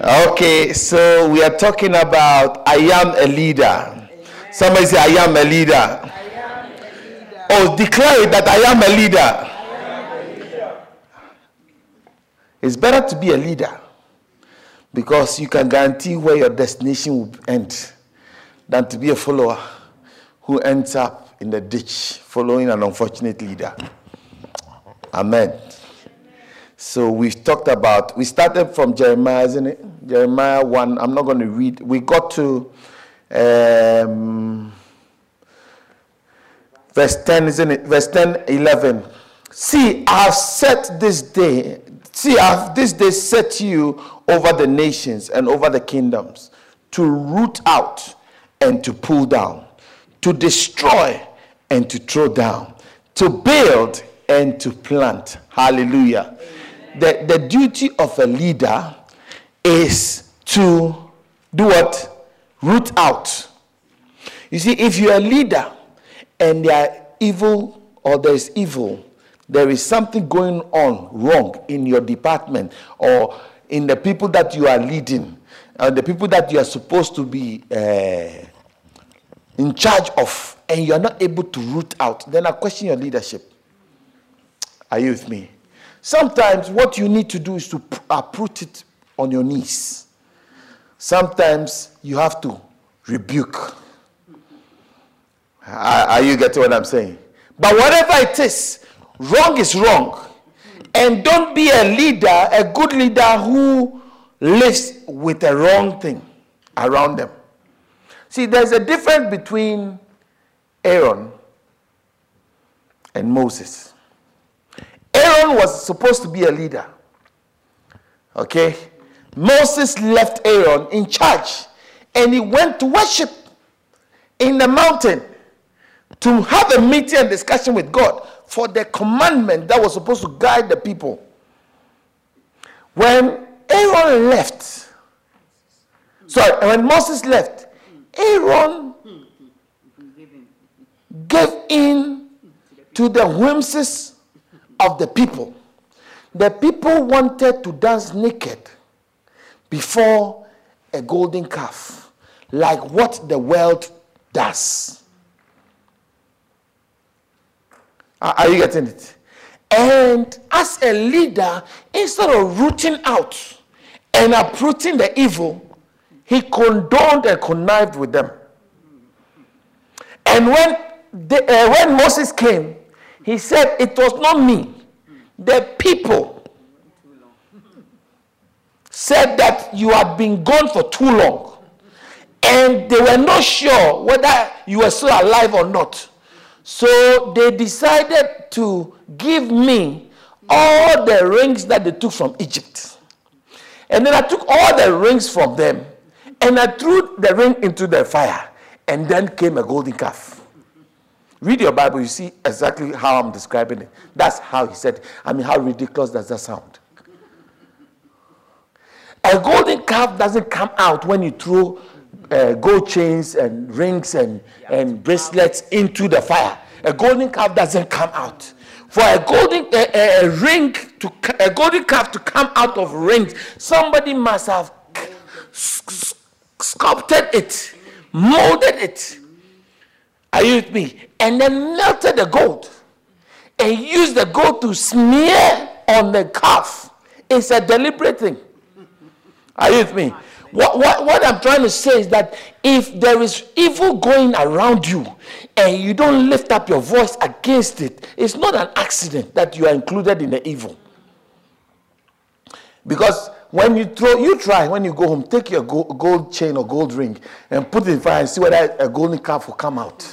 Okay, so we are talking about I am a leader. Amen. Somebody say, I am a leader. I am a leader. Oh, declare it that I am a leader. I am a leader. It's better to be a leader because you can guarantee where your destination will end than to be a follower who ends up in the ditch following an unfortunate leader. Amen. So we've talked about, we started from Jeremiah, isn't it? Jeremiah 1, I'm not going to read. We got to verse 10, isn't it? Verse 10, 11. See, I have set this day, see, I have this day set you over the nations and over the kingdoms to root out and to pull down, to destroy and to throw down, to build and to plant. Hallelujah. The duty of a leader is to do what? Root out. You see, if you're a leader and there's evil, there is something going on wrong in your department or in the people that you are leading, or the people that you are supposed to be in charge of, and you're not able to root out, then I question your leadership. Are you with me? Sometimes what you need to do is to uproot it on your knees. Sometimes you have to rebuke. Are you getting what I'm saying? But whatever it is, wrong is wrong. And don't be a leader, a good leader who lives with a wrong thing around them. See, there's a difference between Aaron and Moses. Aaron was supposed to be a leader. Okay? Moses left Aaron in charge and he went to worship in the mountain to have a meeting and discussion with God for the commandment that was supposed to guide the people. When Aaron left, sorry, when Moses left, Aaron gave in to the whims of the people. The people wanted to dance naked before a golden calf, like what the world does. Are you getting it? And as a leader, instead of rooting out and uprooting the evil, he condoned and connived with them. And when Moses came, he said, it was not me. The people said that you had been gone for too long. And they were not sure whether you were still alive or not. So they decided to give me all the rings that they took from Egypt. And then I took all the rings from them. And I threw the ring into the fire. And then came a golden calf. Read your Bible, you see exactly how I'm describing it. That's how he said. I mean, how ridiculous does that sound? A golden calf doesn't come out when you throw gold chains and rings and bracelets into the fire. A golden calf doesn't come out. For a golden calf to come out of rings, somebody must have sculpted it, molded it. Are you with me? And then melted the gold and used the gold to smear on the calf. It's a deliberate thing. Are you with me? What I'm trying to say is that if there is evil going around you and you don't lift up your voice against it, it's not an accident that you are included in the evil. Because when when you go home, take your gold chain or gold ring and put it in fire and see whether a golden calf will come out.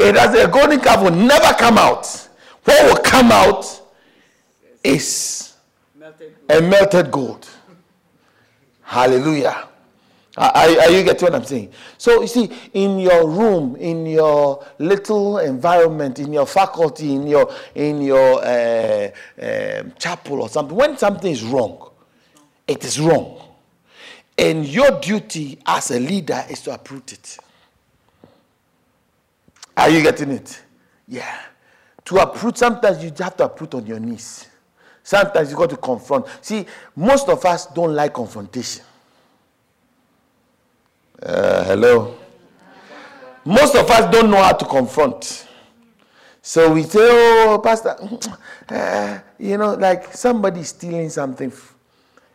A golden calf will never come out. What will come out is a melted gold. Hallelujah. Are you getting what I'm saying? So you see, in your room, in your little environment, in your faculty, in your chapel or something, when something is wrong, it is wrong. And your duty as a leader is to uproot it. Are you getting it? Yeah. To uproot, sometimes you have to uproot on your knees. Sometimes you've got to confront. See, most of us don't like confrontation. Hello? Most of us don't know how to confront. So we say, oh, Pastor, you know, like somebody's stealing something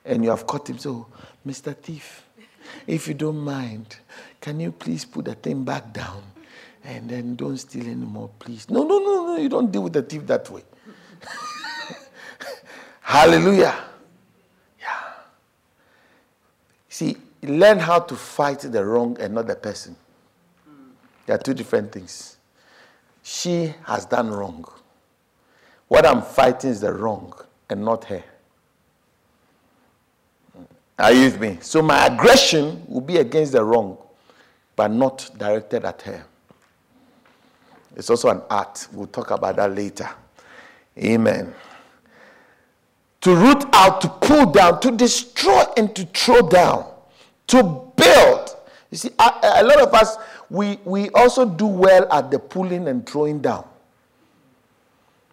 and you have caught him. So, Mr. Thief, if you don't mind, can you please put the thing back down and then don't steal anymore, please? No, no, no, no, you don't deal with the thief that way. Hallelujah. Yeah. See, learn how to fight the wrong and not the person. There are two different things. She has done wrong. What I'm fighting is the wrong and not her. Are you with me? So my aggression will be against the wrong, but not directed at her. It's also an art. We'll talk about that later. Amen. To root out, to pull down, to destroy, and to throw down, to build. You see, a lot of us, we also do well at the pulling and throwing down.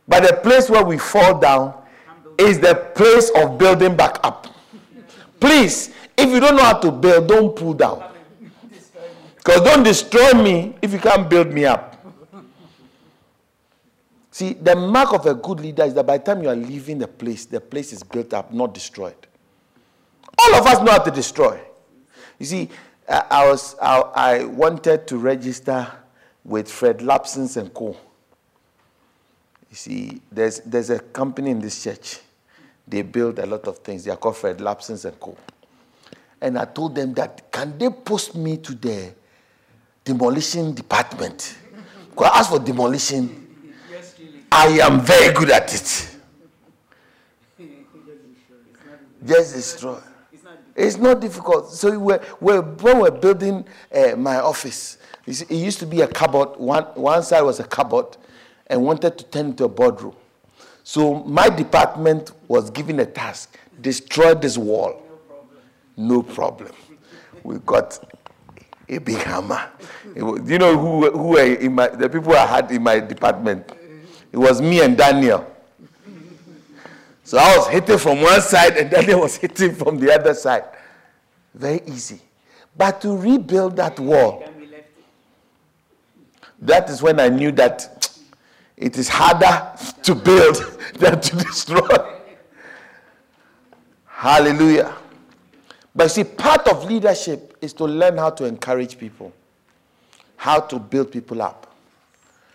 But the place where we fall down is the place of building back up. Please, if you don't know how to build, don't pull down. Because don't destroy me if you can't build me up. See, the mark of a good leader is that by the time you are leaving the place is built up, not destroyed. All of us know how to destroy. You see, I wanted to register with Fred Lapson's and Co. You see, there's a company in this church. They build a lot of things. They are called Fred Lapson's and Co. And I told them that, can they post me to the demolition department? Because I asked for demolition. I am very good at it. Just destroy. It's not difficult. So when we're building my office, it used to be a cupboard. One side was a cupboard and wanted to turn into a boardroom. So my department was given a task. Destroy this wall. No problem. No problem. We got a big hammer. You know who were in the people I had in my department? It was me and Daniel. So I was hitting from one side and Daniel was hitting from the other side. Very easy. But to rebuild that wall, that is when I knew that it is harder to build than to destroy. Hallelujah. But see, part of leadership is to learn how to encourage people, how to build people up,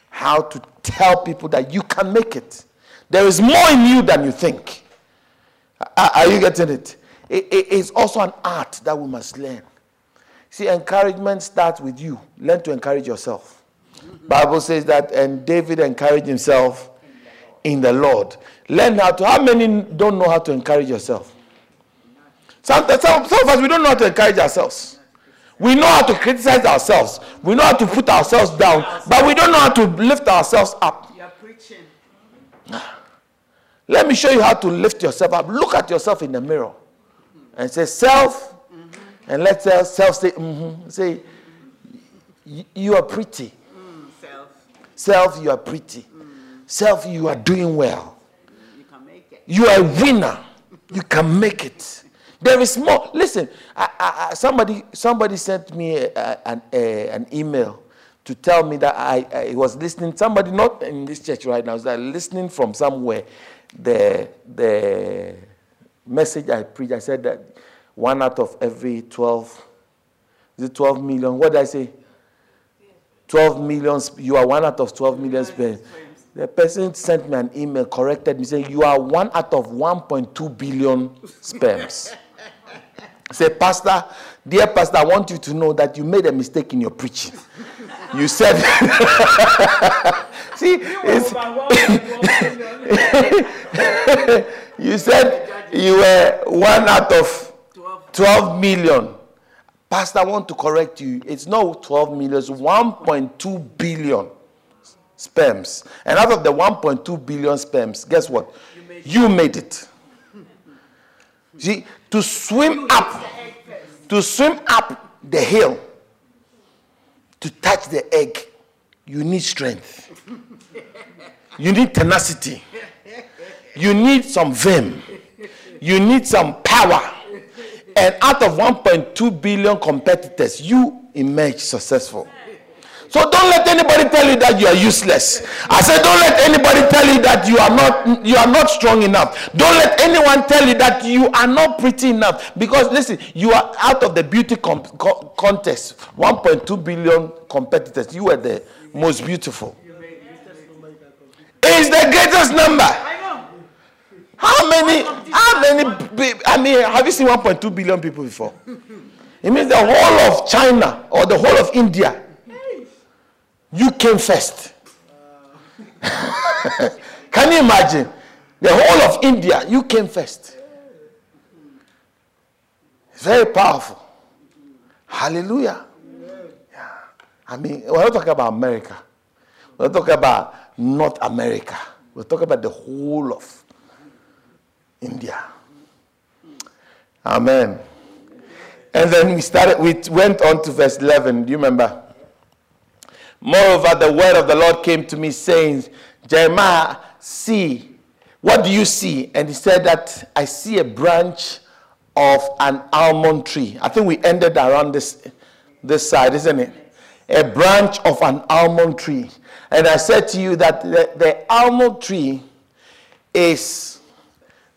how to tell people that you can make it. There is more in you than you think. Are you getting it? It's also an art that we must learn. See, encouragement starts with you. Learn to encourage yourself. Bible says that, and David encouraged himself in the Lord. Learn how to. How many don't know how to encourage yourself? Some of us, we don't know how to encourage ourselves. We know how to criticize ourselves. We know how to put ourselves down. But we don't know how to lift ourselves up. You're preaching. Let me show you how to lift yourself up. Look at yourself in the mirror. And say, self. And let self say, Say, you are pretty. Self. Self, you are pretty. Self, you are doing well. You can make it. You are a winner. You can make it. There is more. Listen, somebody sent me an email to tell me that I was listening. Somebody not in this church right now was listening from somewhere. The message I preached, I said that 1 out of every 12, is it 12 million? What did I say? 12 million. You are 1 out of 12 million. The person sent me an email, corrected me, saying you are 1 out of 1.2 billion sperms. Say, Pastor, dear Pastor, I want you to know that you made a mistake in your preaching. You said, see, you said you were 1 out of 12 million. Pastor, I want to correct you. It's not 12 million, it's 1.2 billion sperms. And out of the 1.2 billion sperms, guess what? You made it. See, to swim up the hill, to touch the egg, you need strength. You need tenacity. You need some vim. You need some power. And out of 1.2 billion competitors, you emerge successful. So don't let anybody tell you that you are useless. I said, don't let anybody tell you that you are not strong enough. Don't let anyone tell you that you are not pretty enough. Because listen, you are out of the beauty contest. 1.2 billion competitors. You are the most beautiful. It's the greatest number. How many, I mean, have you seen 1.2 billion people before? It means the whole of China or the whole of India. You came first. Can you imagine? The whole of India, you came first. It's very powerful. Hallelujah. Yeah. I mean, we're not talking about America. We're talking about North America. We're talking about the whole of India. Amen. And then we went on to verse 11. Do you remember? Moreover, the word of the Lord came to me, saying, Jeremiah, see, what do you see? And he said that I see a branch of an almond tree. I think we ended around this side, isn't it? A branch of an almond tree. And I said to you that the almond tree is,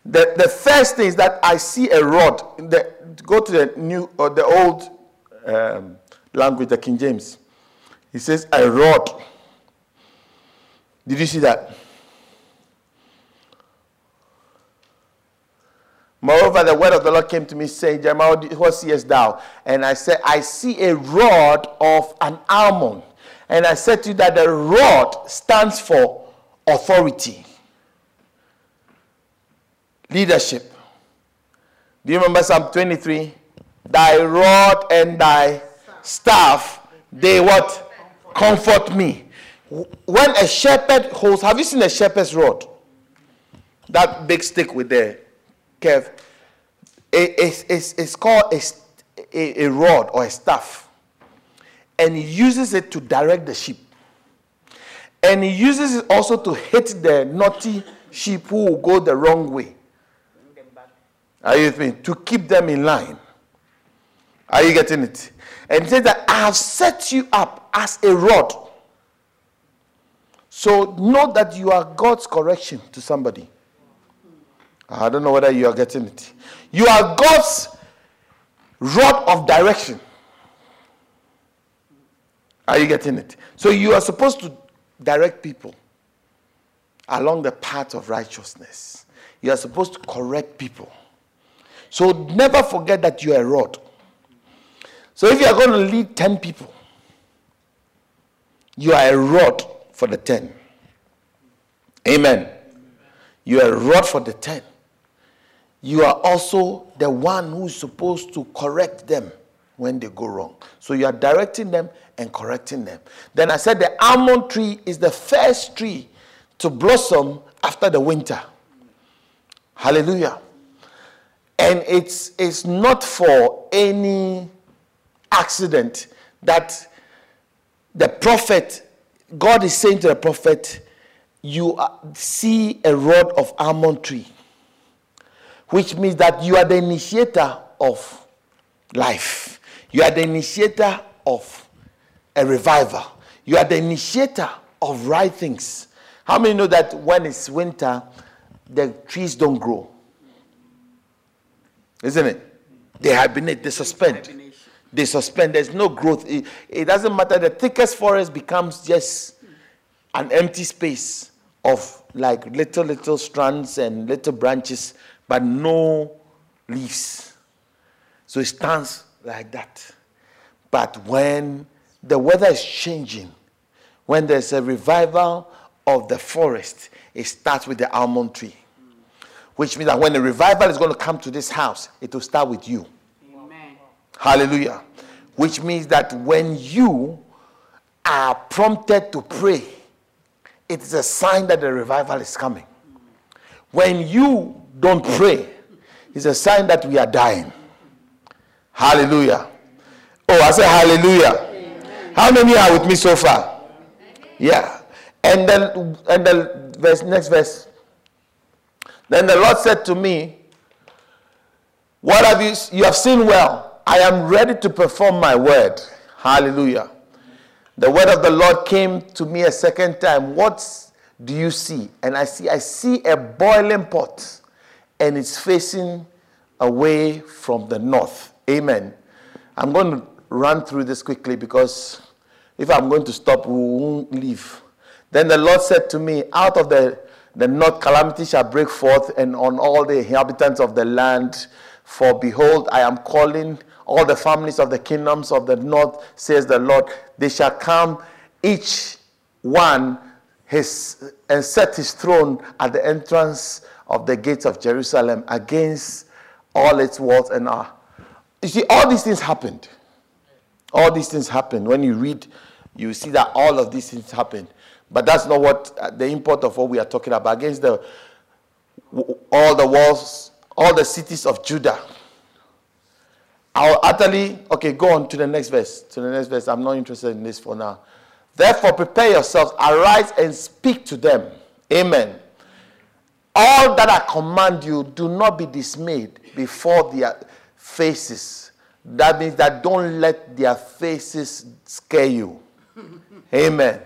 the first thing is that I see a rod. Go to the new or the old language, the King James. He says, a rod. Did you see that? Moreover, the word of the Lord came to me, saying, Jeremiah, what seest thou? And I said, I see a rod of an almond. And I said to you that the rod stands for authority, leadership. Do you remember Psalm 23? Thy rod and thy staff, they what? Comfort me. When a shepherd holds, have you seen a shepherd's rod? That big stick with the curve. It's called a rod or a staff. And he uses it to direct the sheep. And he uses it also to hit the naughty sheep who will go the wrong way. Are you with me? To keep them in line. Are you getting it? And he says that I have set you up as a rod. So know that you are God's correction to somebody. I don't know whether you are getting it. You are God's rod of direction. Are you getting it? So you are supposed to direct people along the path of righteousness. You are supposed to correct people. So never forget that you are a rod. So if you are going to lead 10 people, you are a rod for the 10. Amen. You are a rod for the 10. You are also the one who is supposed to correct them when they go wrong. So you are directing them and correcting them. Then I said the almond tree is the first tree to blossom after the winter. Hallelujah. And it's not for any accident that the prophet, God is saying to the prophet, you see a rod of almond tree, which means that you are the initiator of life. You are the initiator of a revival. You are the initiator of right things. How many know that when it's winter, the trees don't grow? Isn't it? They hibernate, they suspend. They suspend. There's no growth. It doesn't matter. The thickest forest becomes just an empty space of like little strands and little branches, but no leaves. So it stands like that. But when the weather is changing, when there's a revival of the forest, it starts with the almond tree, which means that when the revival is going to come to this house, it will start with you. Hallelujah. Which means that when you are prompted to pray, it is a sign that the revival is coming. When you don't pray, it's a sign that we are dying. Hallelujah. Oh, I say hallelujah. Amen. How many are with me so far? Amen. Yeah. And then next verse. Then the Lord said to me, what have you have seen well. I am ready to perform my word. Hallelujah. The word of the Lord came to me a second time. What do you see? And I see a boiling pot, and it's facing away from the north. Amen. I'm going to run through this quickly, because if I'm going to stop, we won't leave. Then the Lord said to me, out of the north calamity shall break forth, and on all the inhabitants of the land. For behold, I am calling all the families of the kingdoms of the north, says the Lord. They shall come, each one, and set his throne at the entrance of the gates of Jerusalem against all its walls. And you see, all these things happened. All these things happened. When you read, you see that all of these things happened. But that's not what the import of what we are talking about. Against all the walls, all the cities of Judah. I'll utterly, okay, go on to the next verse. To the next verse. I'm not interested in this for now. Therefore, prepare yourselves, arise and speak to them. Amen. All that I command you, do not be dismayed before their faces. That means that don't let their faces scare you. Amen.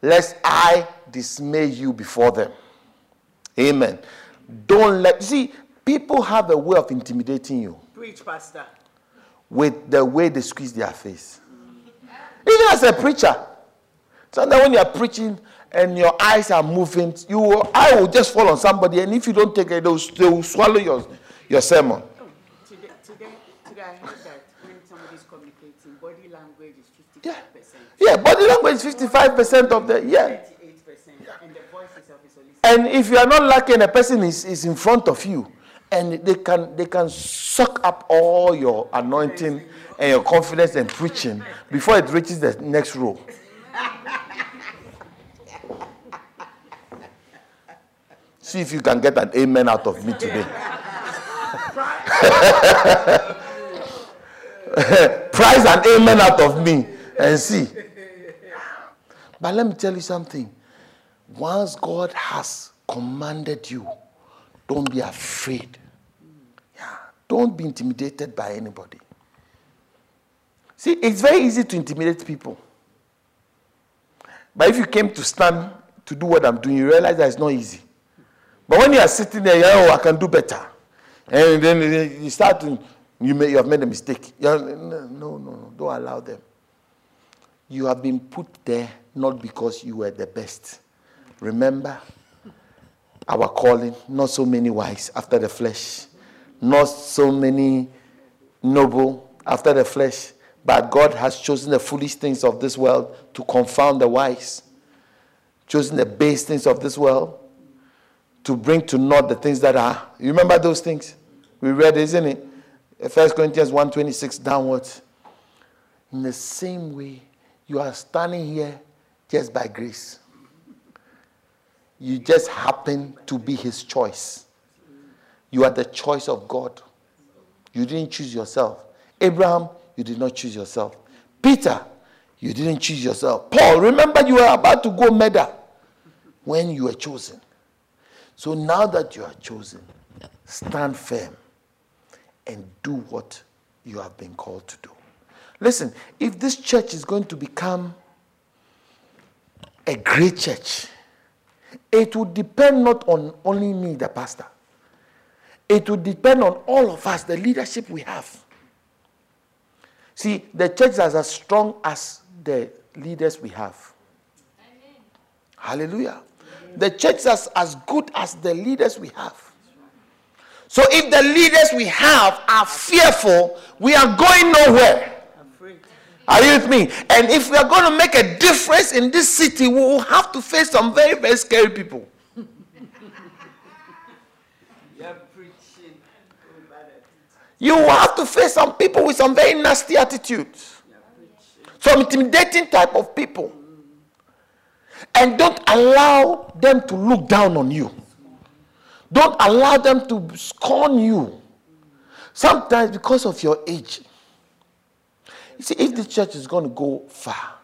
Lest I dismay you before them. Amen. Don't let... See, people have a way of intimidating you. Preach, Pastor. With the way they squeeze their face. Even as a preacher. Sometimes when you are preaching and your eyes are moving, I will just fall on somebody, and if you don't take it, they will swallow your sermon. Oh, today I heard that when somebody's communicating, body language is 55%. Yeah, body language is 55% of the... Yeah. 38%, and the voice itself is only... And if you are not lucky, a person is in front of you, and they can suck up all your anointing and your confidence and preaching before it reaches the next row. See if you can get an amen out of me today. Prize an amen out of me and see. But let me tell you something. Once God has commanded you, don't be afraid. Yeah. Don't be intimidated by anybody. See, it's very easy to intimidate people. But if you came to stand to do what I'm doing, you realize that it's not easy. But when you are sitting there, oh, I can do better. And then you start to, you have made a mistake. No, don't allow them. You have been put there not because you were the best. Remember our calling, not so many wise after the flesh, not so many noble after the flesh, but God has chosen the foolish things of this world to confound the wise, chosen the base things of this world to bring to naught the things that are. You remember those things? We read, isn't it? First Corinthians 1:26 downwards. In the same way, you are standing here just by grace. You just happen to be his choice. You are the choice of God. You didn't choose yourself. Abraham, you did not choose yourself. Peter, you didn't choose yourself. Paul, remember you were about to go murder when you were chosen. So now that you are chosen, stand firm and do what you have been called to do. Listen, if this church is going to become a great church, it will depend not on only me, the pastor. It will depend on all of us, the leadership we have. See, the church is as strong as the leaders we have. Amen. Hallelujah. Amen. The church is as good as the leaders we have. So if the leaders we have are fearful, we are going nowhere. Are you with me? And if we are going to make a difference in this city, we will have to face some very, very scary people. You will have to face some people with some very nasty attitudes. Some intimidating type of people. And don't allow them to look down on you. Don't allow them to scorn you. Sometimes because of your age. You see, if the church is going to go far,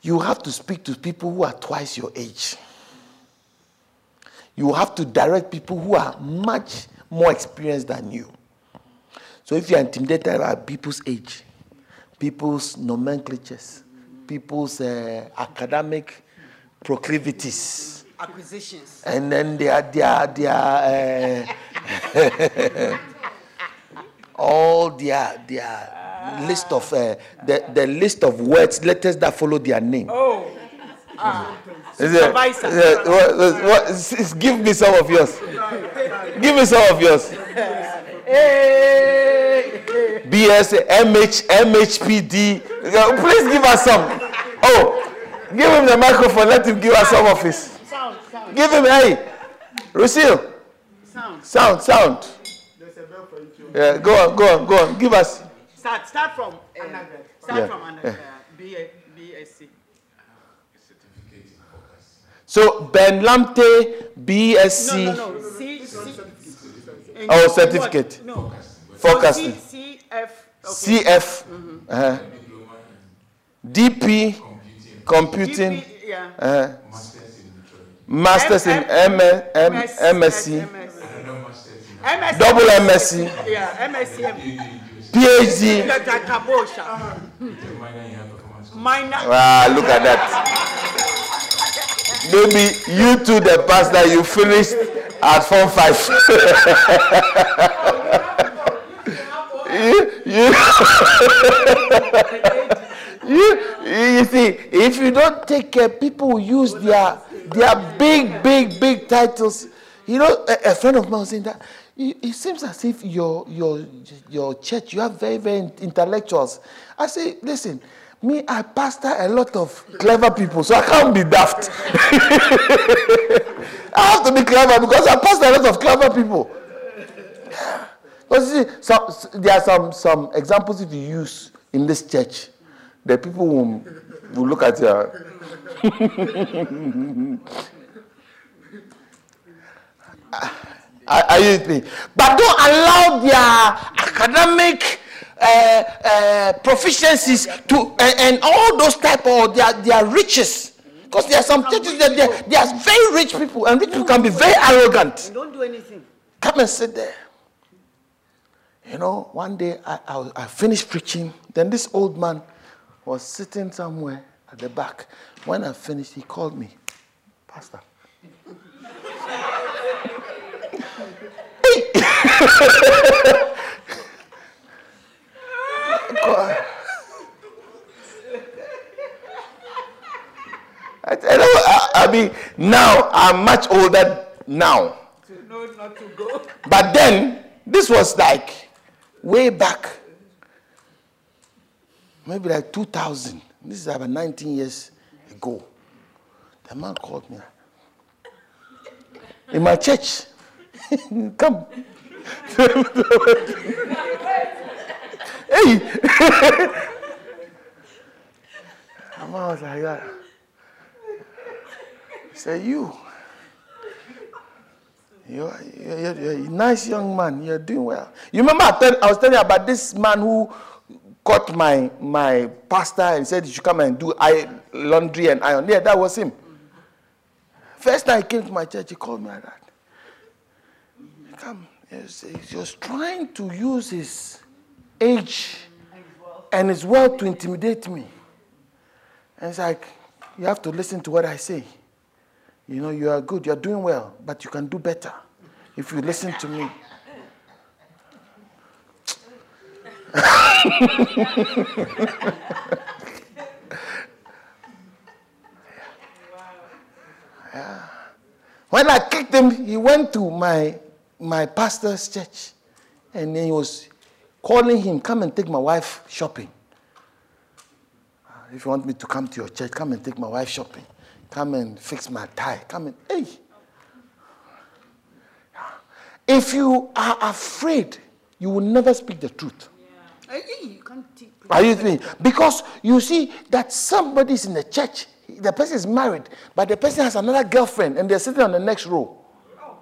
you have to speak to people who are twice your age. you have to direct people who are much more experienced than you. So if you are intimidated by people's age, people's nomenclatures, people's academic proclivities, acquisitions, and then their all their list of the list of words, letters that follow their name. Oh, give me some of yours. Give me some of yours. BS, MH, MHPD. Please give us some. Oh, give him the microphone. Let him give us some of his. Sound. Give him, hey. Rusil. Sound. There's a bell for you too. Yeah, go on. Give us. Start from another. BSc. Certificate focus. So, Ben Lamte, BSc. No. Certificate. What? No. Focus. CF. DP. Computing. Masters in MSc. Double MSc. MSc. PhD. Look at that. Maybe you two, the pastor, you finished at Form 5. You see, if you don't take care, people use their big titles. You know, a friend of mine was saying that it seems as if your church, you have very intellectuals. I say, listen, me, I pastor a lot of clever people, so I can't be daft. I have to be clever because I pastor a lot of clever people. Because you see, there are some examples if you use in this church. The people will look at you. Are you with me? But don't allow their academic proficiencies to and all those type of their riches. Because there are some churches that they are very rich people, and rich people can be very arrogant. Don't do anything. Come and sit there. You know, one day I finished preaching. Then this old man was sitting somewhere at the back. When I finished, he called me, Pastor. I mean, now I'm much older now. You know not to go. But then, this was like, way back, maybe like 2000, this is about 19 years ago, the man called me in my church. Come. Hey! The man was like that. He said, You're a nice young man. You're doing well. You remember I was telling you about this man who caught my pastor and said he should come and do laundry and iron. Yeah, that was him. First time he came to my church, he called me like that. Come. He was trying to use his age and his wealth to intimidate me. And it's like, you have to listen to what I say. You know, you are good, you are doing well, but you can do better if you listen to me. Yeah. When I kicked him, he went to my pastor's church, and then he was calling him, come and take my wife shopping. If you want me to come to your church, come and take my wife shopping. Come and fix my tie. Come and, hey. If you are afraid, you will never speak the truth. Yeah. You can't teach. Are you with me? Because you see that somebody's in the church. The person is married, but the person has another girlfriend, and they're sitting on the next row. Oh.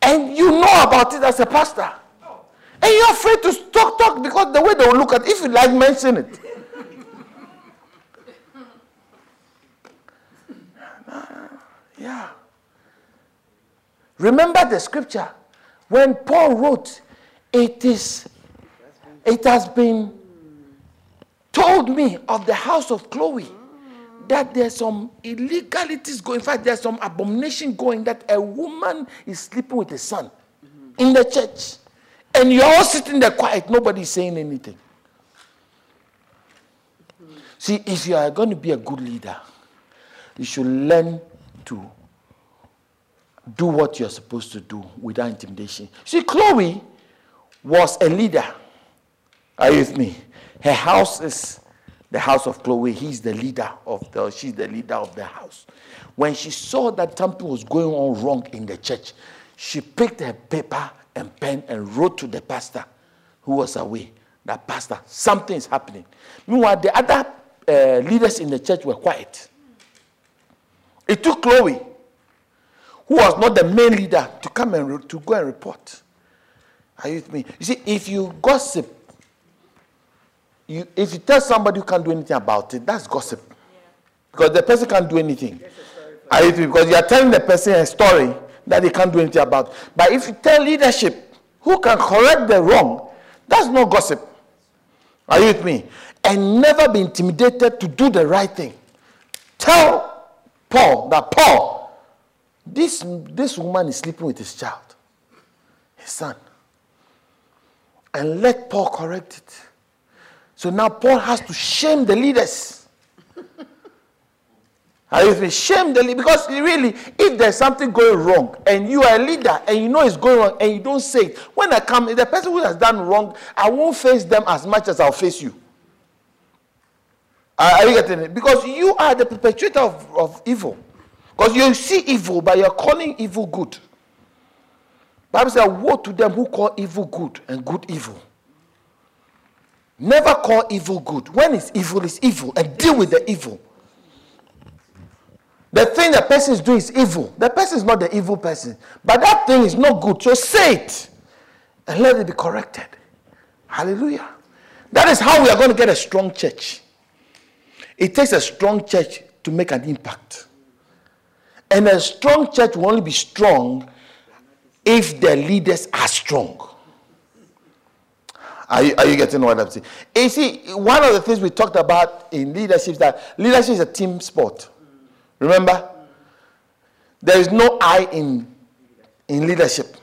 And you know about it as a pastor. Oh. And you're afraid to talk because the way they will look at it, if you like, mention it. Yeah. Remember the scripture when Paul wrote, it has been told me of the house of Chloe that there's some illegalities going. In fact, there's some abomination going, that a woman is sleeping with a son in the church. And you're all sitting there quiet. Nobody's saying anything. See, if you are going to be a good leader, you should learn to do what you're supposed to do without intimidation. See, Chloe was a leader. Are you with me? Her house is the house of Chloe. She's the leader of the house. When she saw that something was going on wrong in the church, she picked her paper and pen and wrote to the pastor who was away. That pastor, something is happening. Meanwhile, the other leaders in the church were quiet. It took Chloe, who was not the main leader, to come and to go and report. Are you with me? You see, if you gossip, if you tell somebody you can't do anything about it, that's gossip. Yeah. Because the person can't do anything. Are you with me? Because you are telling the person a story that they can't do anything about. But if you tell leadership who can correct the wrong, that's not gossip. Are you with me? And never be intimidated to do the right thing. Tell Paul that, Paul, this woman is sleeping with his child, his son. And let Paul correct it. So now Paul has to shame the leaders. Are you with me? Shame the leaders. Because really, if there's something going wrong, and you are a leader, and you know it's going wrong, and you don't say it, when I come, the person who has done wrong, I won't face them as much as I'll face you. Are you getting it? Because you are the perpetrator of evil. Because you see evil, but you're calling evil good. Bible says, woe to them who call evil good, and good evil. Never call evil good. When it's evil, and deal with the evil. The thing the person is doing is evil. The person is not the evil person. But that thing is not good. So say it and let it be corrected. Hallelujah. That is how we are going to get a strong church. It takes a strong church to make an impact. And a strong church will only be strong if the leaders are strong. Are you getting what I'm saying? You see, one of the things we talked about in leadership is that leadership is a team sport. Remember? There is no I in leadership.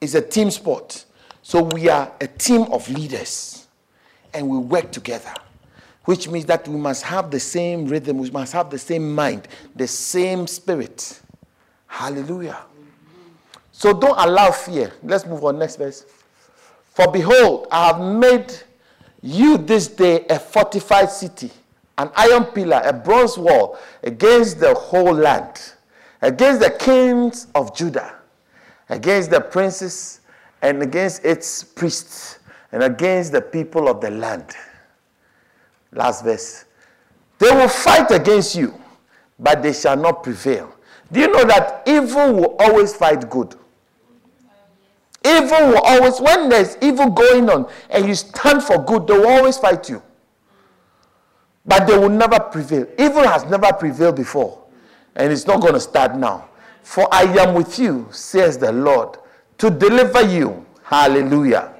It's a team sport. So we are a team of leaders. And we work together. Which means that we must have the same rhythm. We must have the same mind. The same spirit. Hallelujah. So don't allow fear. Let's move on. Next verse. For behold, I have made you this day a fortified city, an iron pillar, a bronze wall, against the whole land, against the kings of Judah, against the princes, and against its priests, and against the people of the land. Last verse. They will fight against you, but they shall not prevail. Do you know that evil will always fight good? Evil will always, when there's evil going on and you stand for good, they will always fight you. But they will never prevail. Evil has never prevailed before. And it's not going to start now. For I am with you, says the Lord, to deliver you. Hallelujah.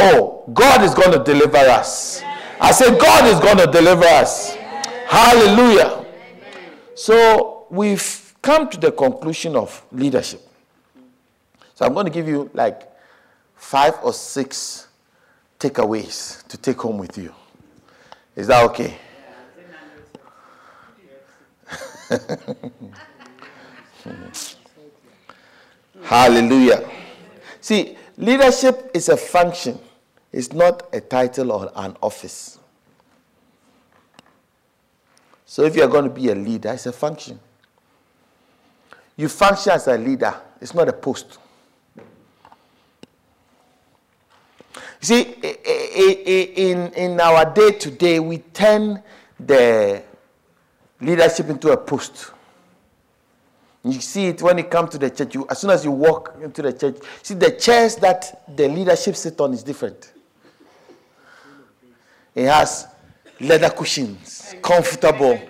Oh, God is going to deliver us. I said God is going to deliver us. Hallelujah. So we've come to the conclusion of leadership. So I'm going to give you like 5 or 6 takeaways to take home with you. Is that okay? Hallelujah. See, leadership is a function. It's not a title or an office. So if you're going to be a leader, it's a function. You function as a leader. It's not a post. See, in our day-to-day, we turn the leadership into a post. You see it when it comes to the church. As soon as you walk into the church, see the chairs that the leadership sit on is different. It has leather cushions, comfortable,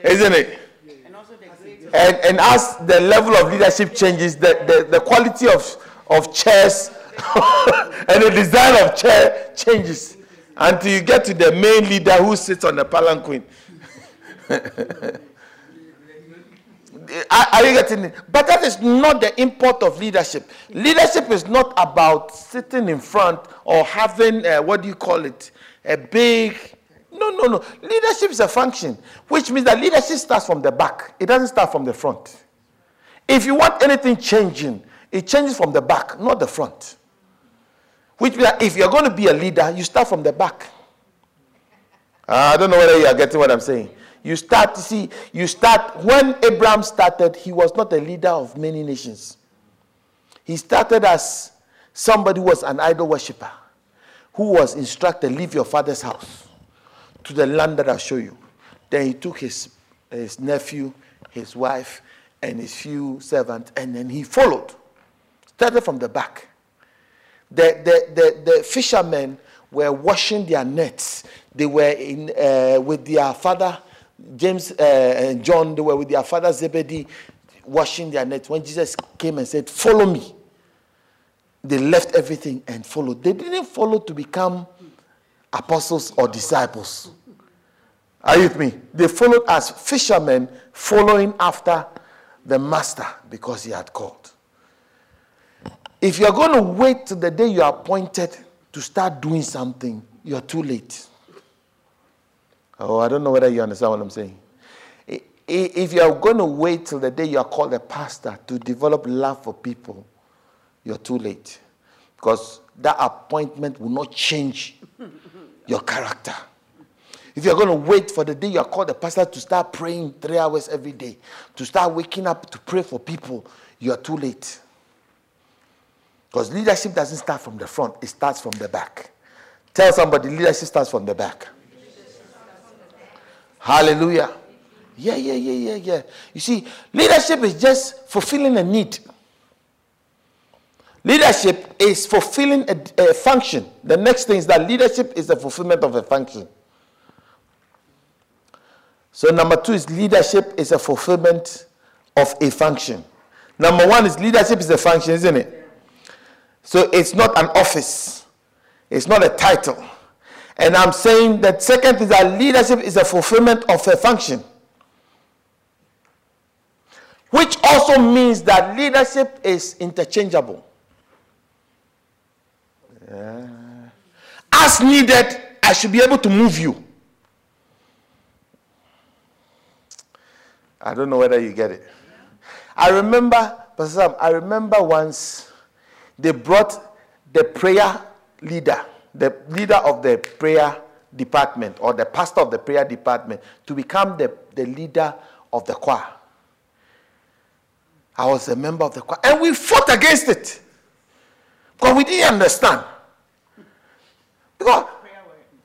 isn't it? And also the grades And as the level of leadership changes, the quality of chairs and the design of chair changes until you get to the main leader who sits on the palanquin. Are you getting it? But that is not the import of leadership. Leadership is not about sitting in front or having, what do you call it, a big... No. Leadership is a function, which means that leadership starts from the back. It doesn't start from the front. If you want anything changing, it changes from the back, not the front. Which means that if you're going to be a leader, you start from the back. I don't know whether you are getting what I'm saying. When Abraham started, he was not a leader of many nations. He started as somebody who was an idol worshiper, who was instructed, leave your father's house to the land that I'll show you. Then he took his nephew, his wife, and his few servants, and then he followed. Started from the back. The fishermen were washing their nets. They were with their father, James and John. They were with their father, Zebedee, washing their nets. When Jesus came and said, follow me, they left everything and followed. They didn't follow to become apostles or disciples. Are you with me? They followed as fishermen, following after the master because he had called. If you're going to wait till the day you are appointed to start doing something, you're too late. Oh, I don't know whether you understand what I'm saying. If you're going to wait till the day you are called a pastor to develop love for people, you're too late. Because that appointment will not change your character. If you're going to wait for the day you're called a pastor to start praying 3 hours every day, to start waking up to pray for people, you're too late. Because leadership doesn't start from the front, it starts from the back. Tell somebody, leadership starts from the back. Hallelujah. Yeah. You see, leadership is just fulfilling a need. Leadership is fulfilling a function. The next thing is that leadership is the fulfillment of a function. So number two is leadership is a fulfillment of a function. Number one is leadership is a function, isn't it? So it's not an office. It's not a title. And I'm saying that second is that leadership is a fulfillment of a function. Which also means that leadership is interchangeable. As needed, I should be able to move you. I don't know whether you get it. I remember once they brought the prayer leader, the leader of the prayer department, or the pastor of the prayer department, to become the leader of the choir. I was a member of the choir, and we fought against it. Because we didn't understand. Because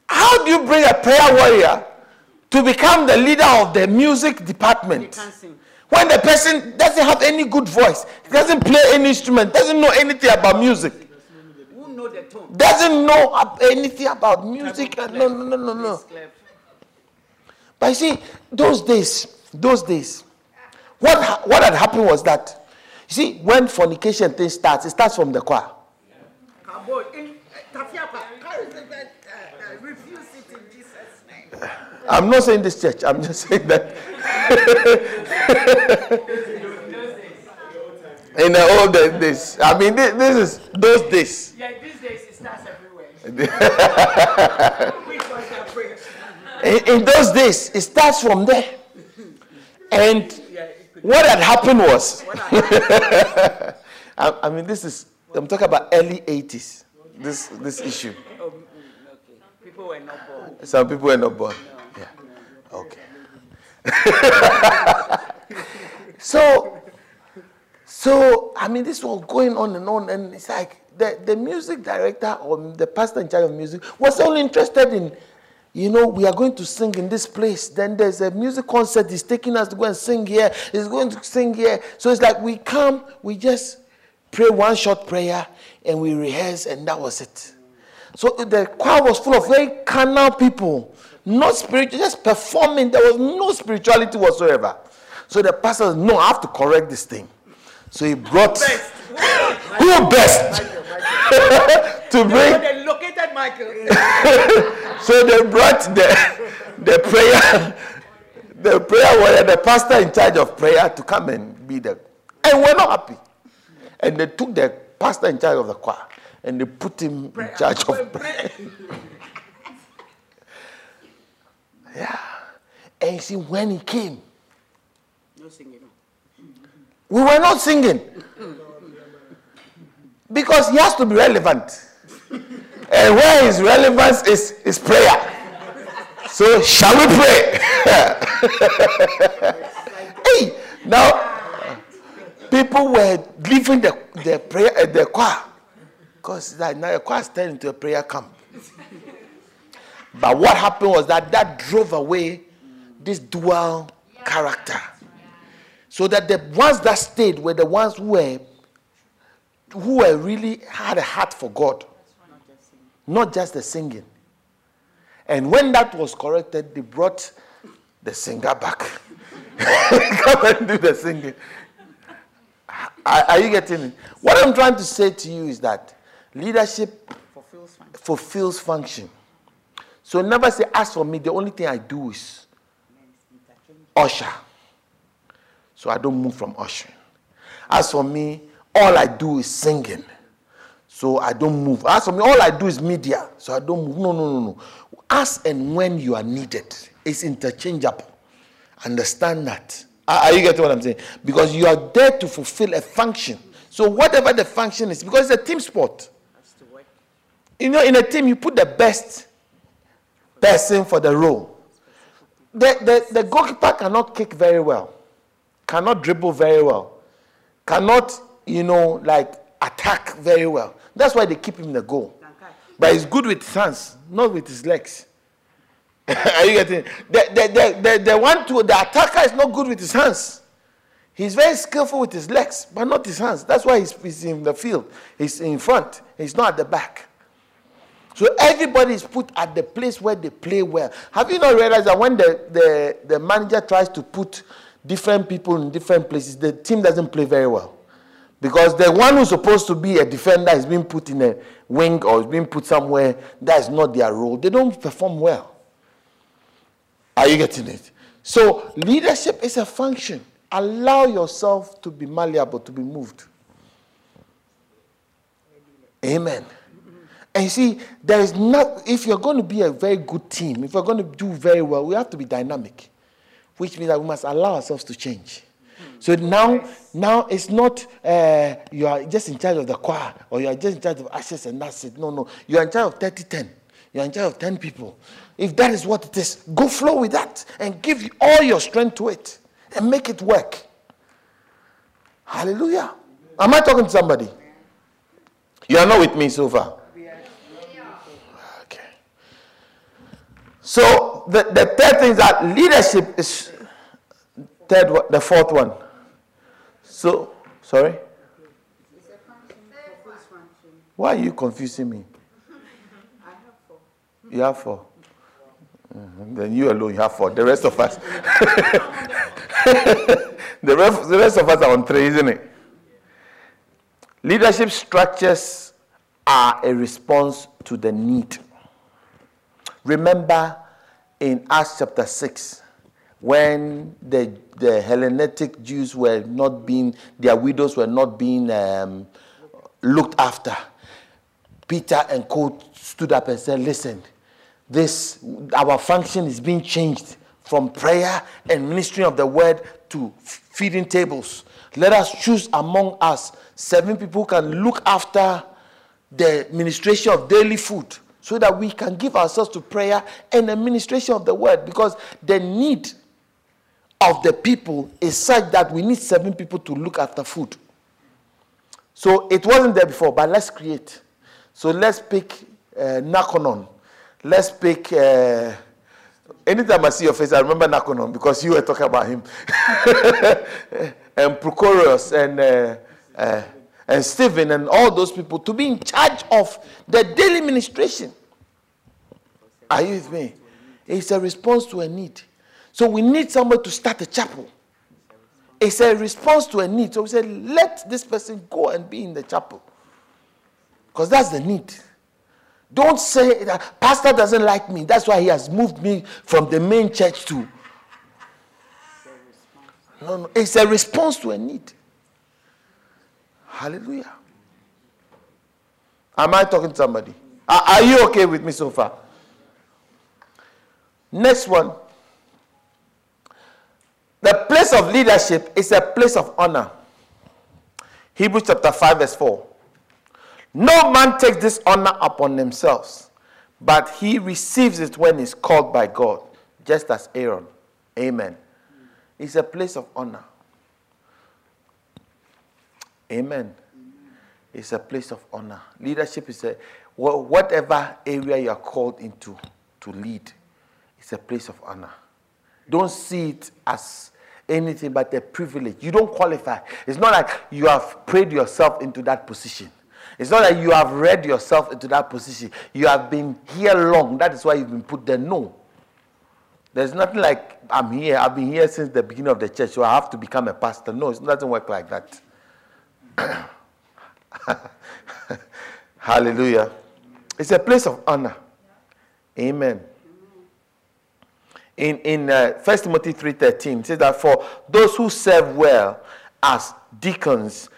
how do you bring a prayer warrior to become the leader of the music department when the person doesn't have any good voice, doesn't play any instrument, doesn't know anything about music, doesn't know anything about music? No. But you see, those days, what had happened was that, you see, when fornication thing starts, it starts from the choir. I'm not saying this church. I'm just saying that in the old days. I mean, this is those days. Yeah, these days it starts everywhere. In those days, it starts from there. And what had happened was, I mean, this is, I'm talking about early 80s. This issue. People were not born. Some people were not born. No. Yeah. No. Okay. So I mean, this was going on, and it's like the music director or the pastor in charge of music was only interested in, we are going to sing in this place. Then there's a music concert. He's taking us to go and sing here. He's going to sing here. So it's like we come, we just pray one short prayer, and we rehearse, and that was it. So the choir was full of very carnal people, not spiritual, just performing. There was no spirituality whatsoever. So the pastor said, no, I have to correct this thing. So he brought... Who best? Michael. To bring... No, they located Michael. So they brought the prayer... The prayer warrior, the pastor in charge of prayer, to come and be there. And we're not happy. And they took the pastor in charge of the choir and they put him prayer. In charge of prayer. Yeah. And you see, when he came, no singing. We were not singing. Because he has to be relevant. And where his relevance is prayer. So, shall we pray? Hey, now, people were leaving the prayer at the choir. Because now the choir is turned into a prayer camp. But what happened was that drove away this dual character. So that the ones that stayed were the ones who were really had a heart for God. Not just the singing. And when that was corrected, they brought the singer back. Come and do the singing. Are you getting it? What I'm trying to say to you is that leadership fulfills function. So never say, as for me, the only thing I do is usher. So I don't move from ushering. As for me, all I do is singing. So I don't move. As for me, all I do is media. So I don't move. No. As and when you are needed, it's interchangeable. Understand that. Are you getting what I'm saying? Because you are there to fulfill a function. So whatever the function is, because it's a team sport. You know, in a team, you put the best person for the role. The goalkeeper cannot kick very well, cannot dribble very well, cannot, attack very well. That's why they keep him in the goal. But he's good with his hands, not with his legs. Are you getting it? The attacker is not good with his hands. He's very skillful with his legs, but not his hands. That's why he's in the field. He's in front. He's not at the back. So everybody is put at the place where they play well. Have you not realized that when the manager tries to put different people in different places, the team doesn't play very well? Because the one who's supposed to be a defender is being put in a wing or is being put somewhere. That's not their role. They don't perform well. Are you getting it? So leadership is a function. Allow yourself to be malleable, to be moved. Amen. And you see, there is not. If you're going to be a very good team, if we're going to do very well, we have to be dynamic, which means that we must allow ourselves to change. So now it's not you are just in charge of the choir or you are just in charge of ashes and that's it. No. You are in charge of 30-10. You are in charge of 10 people. If that is what it is, go flow with that and give all your strength to it and make it work. Hallelujah. Am I talking to somebody? You are not with me so far. Okay. So the third thing is that leadership is... The fourth one. So, sorry? Why are you confusing me? I have four. You have four? Then you alone, you have four. The rest of us. the rest of us are on three, isn't it? Leadership structures are a response to the need. Remember in Acts chapter 6, when the Hellenistic Jews were not being, their widows were not being looked after, Peter and Co stood up and said, listen, our function is being changed from prayer and ministry of the word to feeding tables. Let us choose among us 7 people who can look after the administration of daily food so that we can give ourselves to prayer and administration of the word, because the need of the people is such that we need 7 people to look after food. So it wasn't there before, but let's create. So let's pick Nakonon. Let's pick... anytime I see your face, I remember Nakonon because you were talking about him. And Prochorus and Stephen and all those people to be in charge of the daily administration. Are you with me? It's a response to a need. So we need somebody to start a chapel. It's a response to a need. So we said, let this person go and be in the chapel. Because that's the need. Don't say, pastor doesn't like me. That's why he has moved me from the main church to. No, no. It's a response to a need. Hallelujah. Am I talking to somebody? Are you okay with me so far? Next one. The place of leadership is a place of honor. Hebrews chapter 5 verse 4. No man takes this honor upon themselves, but he receives it when he's called by God, just as Aaron. Amen. It's a place of honor. Amen. It's a place of honor. Leadership is a, whatever area you are called into to lead, it's a place of honor. Don't see it as anything but a privilege. You don't qualify. It's not like you have prayed yourself into that position. It's not like you have read yourself into that position. You have been here long. That is why you've been put there. No. There's nothing like, I'm here. I've been here since the beginning of the church, so I have to become a pastor. No, it doesn't work like that. Hallelujah. It's a place of honor. Amen. In First Timothy 3:13, it says that for those who serve well as deacons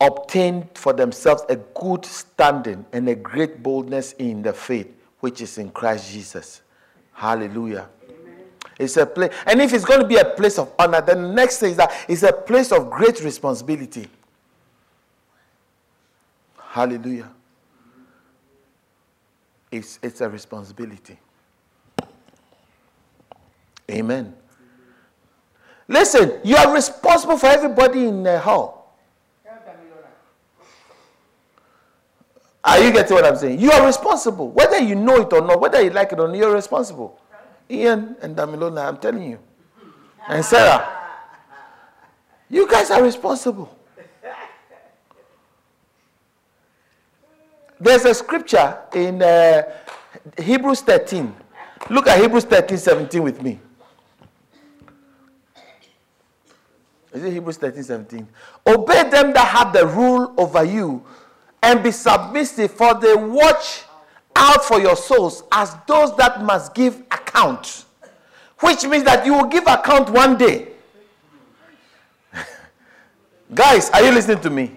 obtain for themselves a good standing and a great boldness in the faith which is in Christ Jesus. Hallelujah. Amen. It's a place, and if it's going to be a place of honor, then the next thing is that it's a place of great responsibility. Hallelujah. It's a responsibility. Amen. Listen, you are responsible for everybody in the hall. Are you getting what I'm saying? You are responsible. Whether you know it or not, whether you like it or not, you're responsible. Ian and Damilona, I'm telling you. And Sarah. You guys are responsible. There's a scripture in Hebrews 13. Look at Hebrews 13:17 with me. Is it Hebrews 13:17? Obey them that have the rule over you and be submissive, for they watch out for your souls as those that must give account. Which means that you will give account one day. Guys, are you listening to me?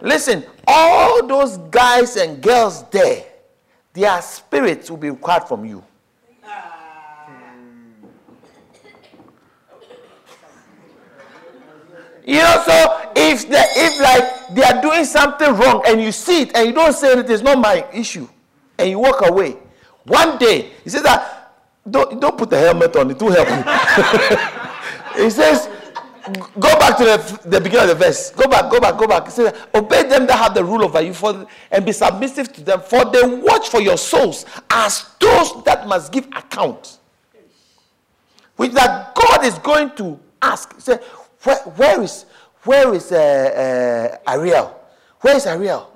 Listen, all those guys and girls there, their spirits will be required from you. You know, so if like they are doing something wrong and you see it and you don't say anything, it's not my issue, and you walk away, one day, he says that, don't put the helmet on, it will help you. He says, go back to the beginning of the verse. Go back. He says, obey them that have the rule over you and be submissive to them, for they watch for your souls as those that must give account. Which that God is going to ask. He says, Where is Ariel? Where is Ariel?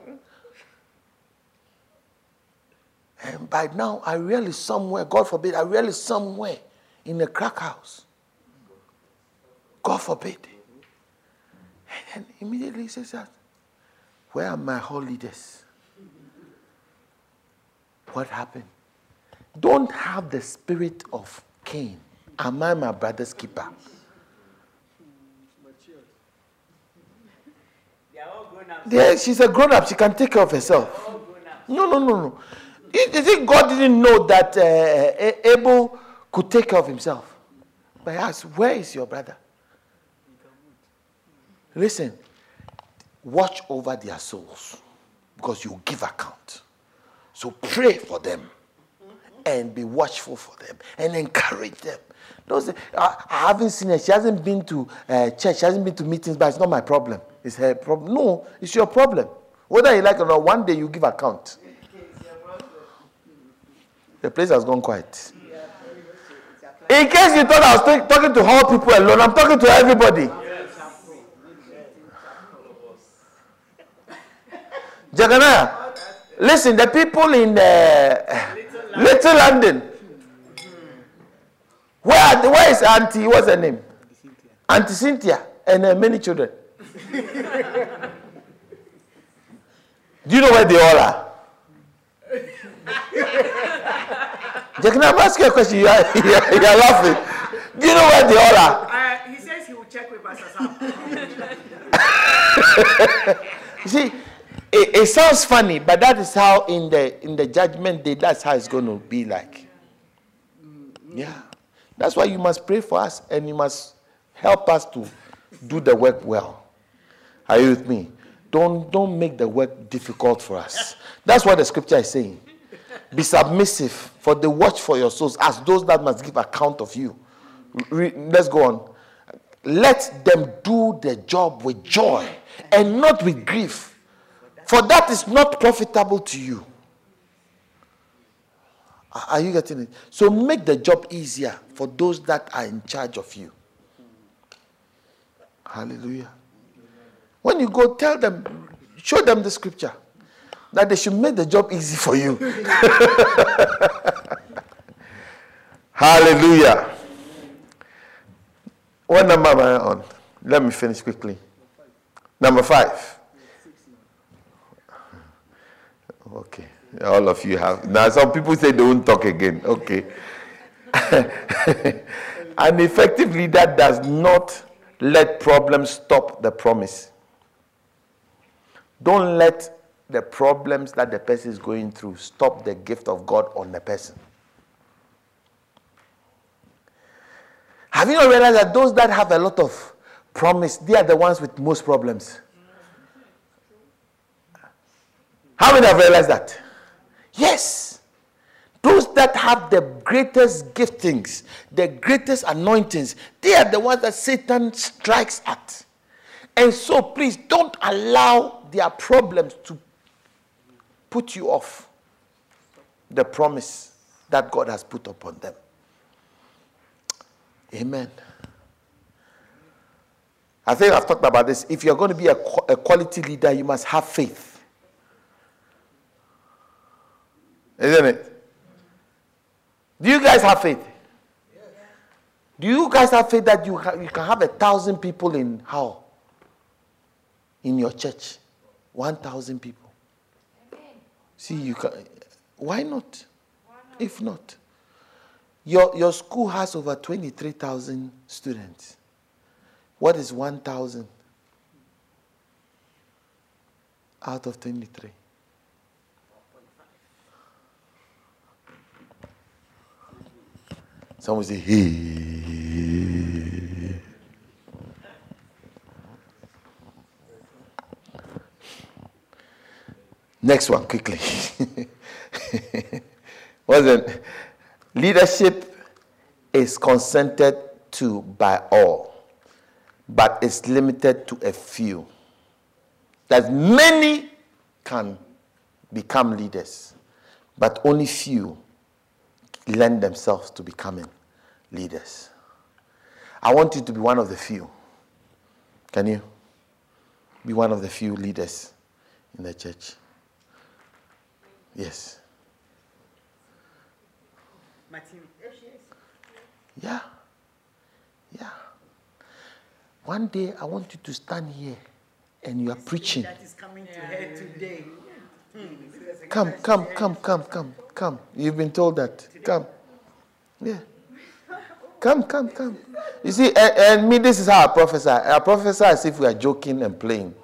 And by now, Ariel is somewhere. God forbid, Ariel is somewhere in a crack house. God forbid. And then immediately he says that, where are my whole leaders? What happened? Don't have the spirit of Cain. Am I my brother's keeper? Yeah, she's a grown-up. She can take care of herself. No. You think God didn't know that Abel could take care of himself? But I asked, where is your brother? Listen, watch over their souls because you give account. So pray for them and be watchful for them and encourage them. Don't say, I haven't seen her. She hasn't been to church. She hasn't been to meetings, but it's not my problem. It's her problem. No, it's your problem. Whether you like it or not, one day you give account. The place has gone quiet. In case you thought I was talking to all people alone, I'm talking to everybody. Yes. Jagana, listen, the people in Little London. Where is Auntie? What's her name? Auntie Cynthia and many children. Do you know where they all are? They can never ask you a question. You are laughing. Do you know where they all are? He says he will check with us. You see, it sounds funny, but that is how in the judgment day, that's how it's going to be like. Yeah. That's why you must pray for us and you must help us to do the work well. Are you with me? Don't make the work difficult for us. That's what the scripture is saying. Be submissive, for the watch for your souls, as those that must give account of you. Let's go on. Let them do their job with joy and not with grief, for that is not profitable to you. Are you getting it? So make the job easier for those that are in charge of you. Hallelujah. When you go, tell them, show them the scripture, that they should make the job easy for you. Hallelujah. What number am I on? Let me finish quickly. Number 5. Okay. All of you have. Now, some people say they won't talk again. Okay. An effective leader does not let problems stop the promise. Don't let the problems that the person is going through stop the gift of God on the person. Have you not realized that those that have a lot of promise, they are the ones with most problems? How many have realized that? Yes. Those that have the greatest giftings, the greatest anointings, they are the ones that Satan strikes at. And so please don't allow their problems to put you off the promise that God has put upon them. Amen. I think I've talked about this. If you're going to be a quality leader, you must have faith. Isn't it? Do you guys have faith? Do you guys have faith that you can have 1,000 people in how? In your church, 1,000 people. See, you can. Why not? If not, your school has over 23,000 students. What is 1,000 out of 23? 4.5. Someone say, hey. Next one, quickly. Wasn't leadership is consented to by all, but it's limited to a few. That many can become leaders, but only few lend themselves to becoming leaders. I want you to be one of the few. Can you? Be one of the few leaders in the church. Yes. Martin. Yeah. Yeah. One day I want you to stand here and you are preaching. That is coming to her today. Come. You've been told that. Come. Yeah. Come. You see, and me, this is how I prophesy. I prophesy as if we are joking and playing.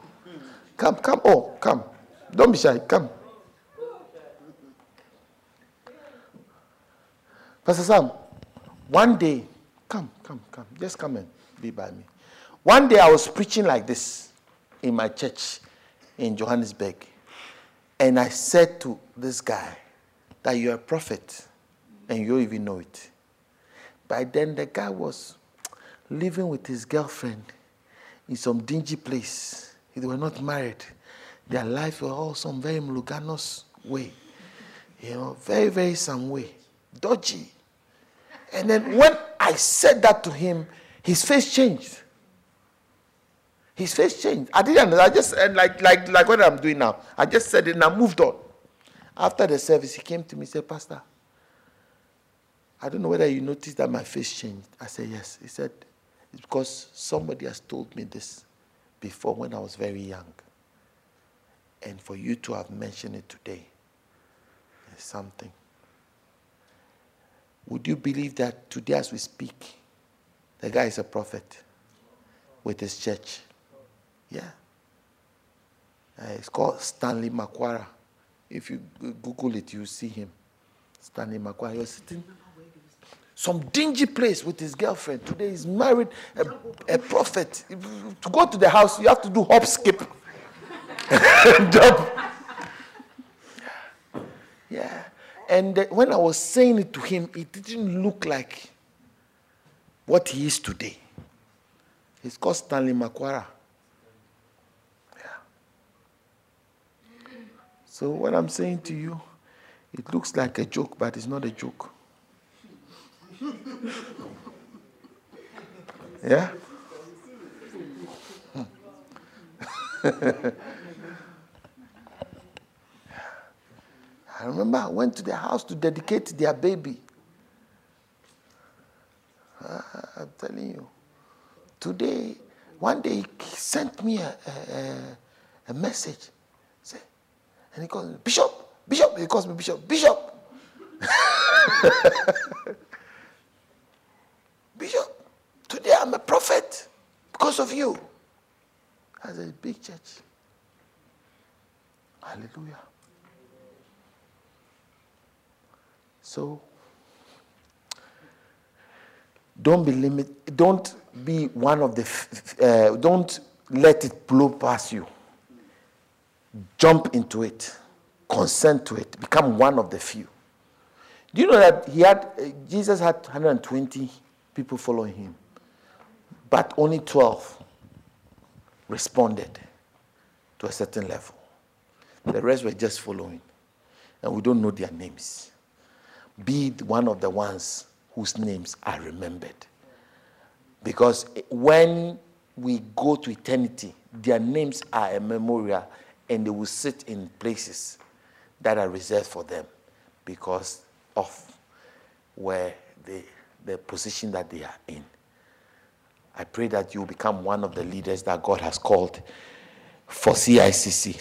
Come. Oh, come. Don't be shy. Come. Pastor Sam, one day, come, just come and be by me. One day I was preaching like this in my church in Johannesburg, and I said to this guy that you're a prophet and you don't even know it. By then the guy was living with his girlfriend in some dingy place. They were not married. Their lives were all some very monogamous way, very, very some way. Dodgy. And then when I said that to him, his face changed. His face changed. I didn't. I just like what I'm doing now. I just said it and I moved on. After the service, he came to me and said, Pastor, I don't know whether you noticed that my face changed. I said, yes. He said, It's because somebody has told me this before when I was very young. And for you to have mentioned it today is something. Would you believe that today as we speak, the guy is a prophet with his church? Yeah. It's called Stanley Makwara. If you Google it, you see him. Stanley Makwara. He was sitting some dingy place with his girlfriend. Today he's married, a prophet. To go to the house, you have to do hop, skip. Yeah. And when I was saying it to him, it didn't look like what he is today. He's called Stanley Makwara. Yeah. So what I'm saying to you, it looks like a joke, but it's not a joke. Yeah? I remember I went to the house to dedicate their baby. I'm telling you. Today, one day he sent me a message. See? And he calls me, Bishop, Bishop. He calls me Bishop, Bishop. Bishop, today I'm a prophet because of you. As a big church. Hallelujah. So, don't let it blow past you. Jump into it. Consent to it. Become one of the few. Do you know that Jesus had 120 people following him, but only 12 responded to a certain level. The rest were just following, and we don't know their names. Be one of the ones whose names are remembered. Because when we go to eternity, their names are a memorial, and they will sit in places that are reserved for them because of where the position that they are in. I pray that you become one of the leaders that God has called for CICC.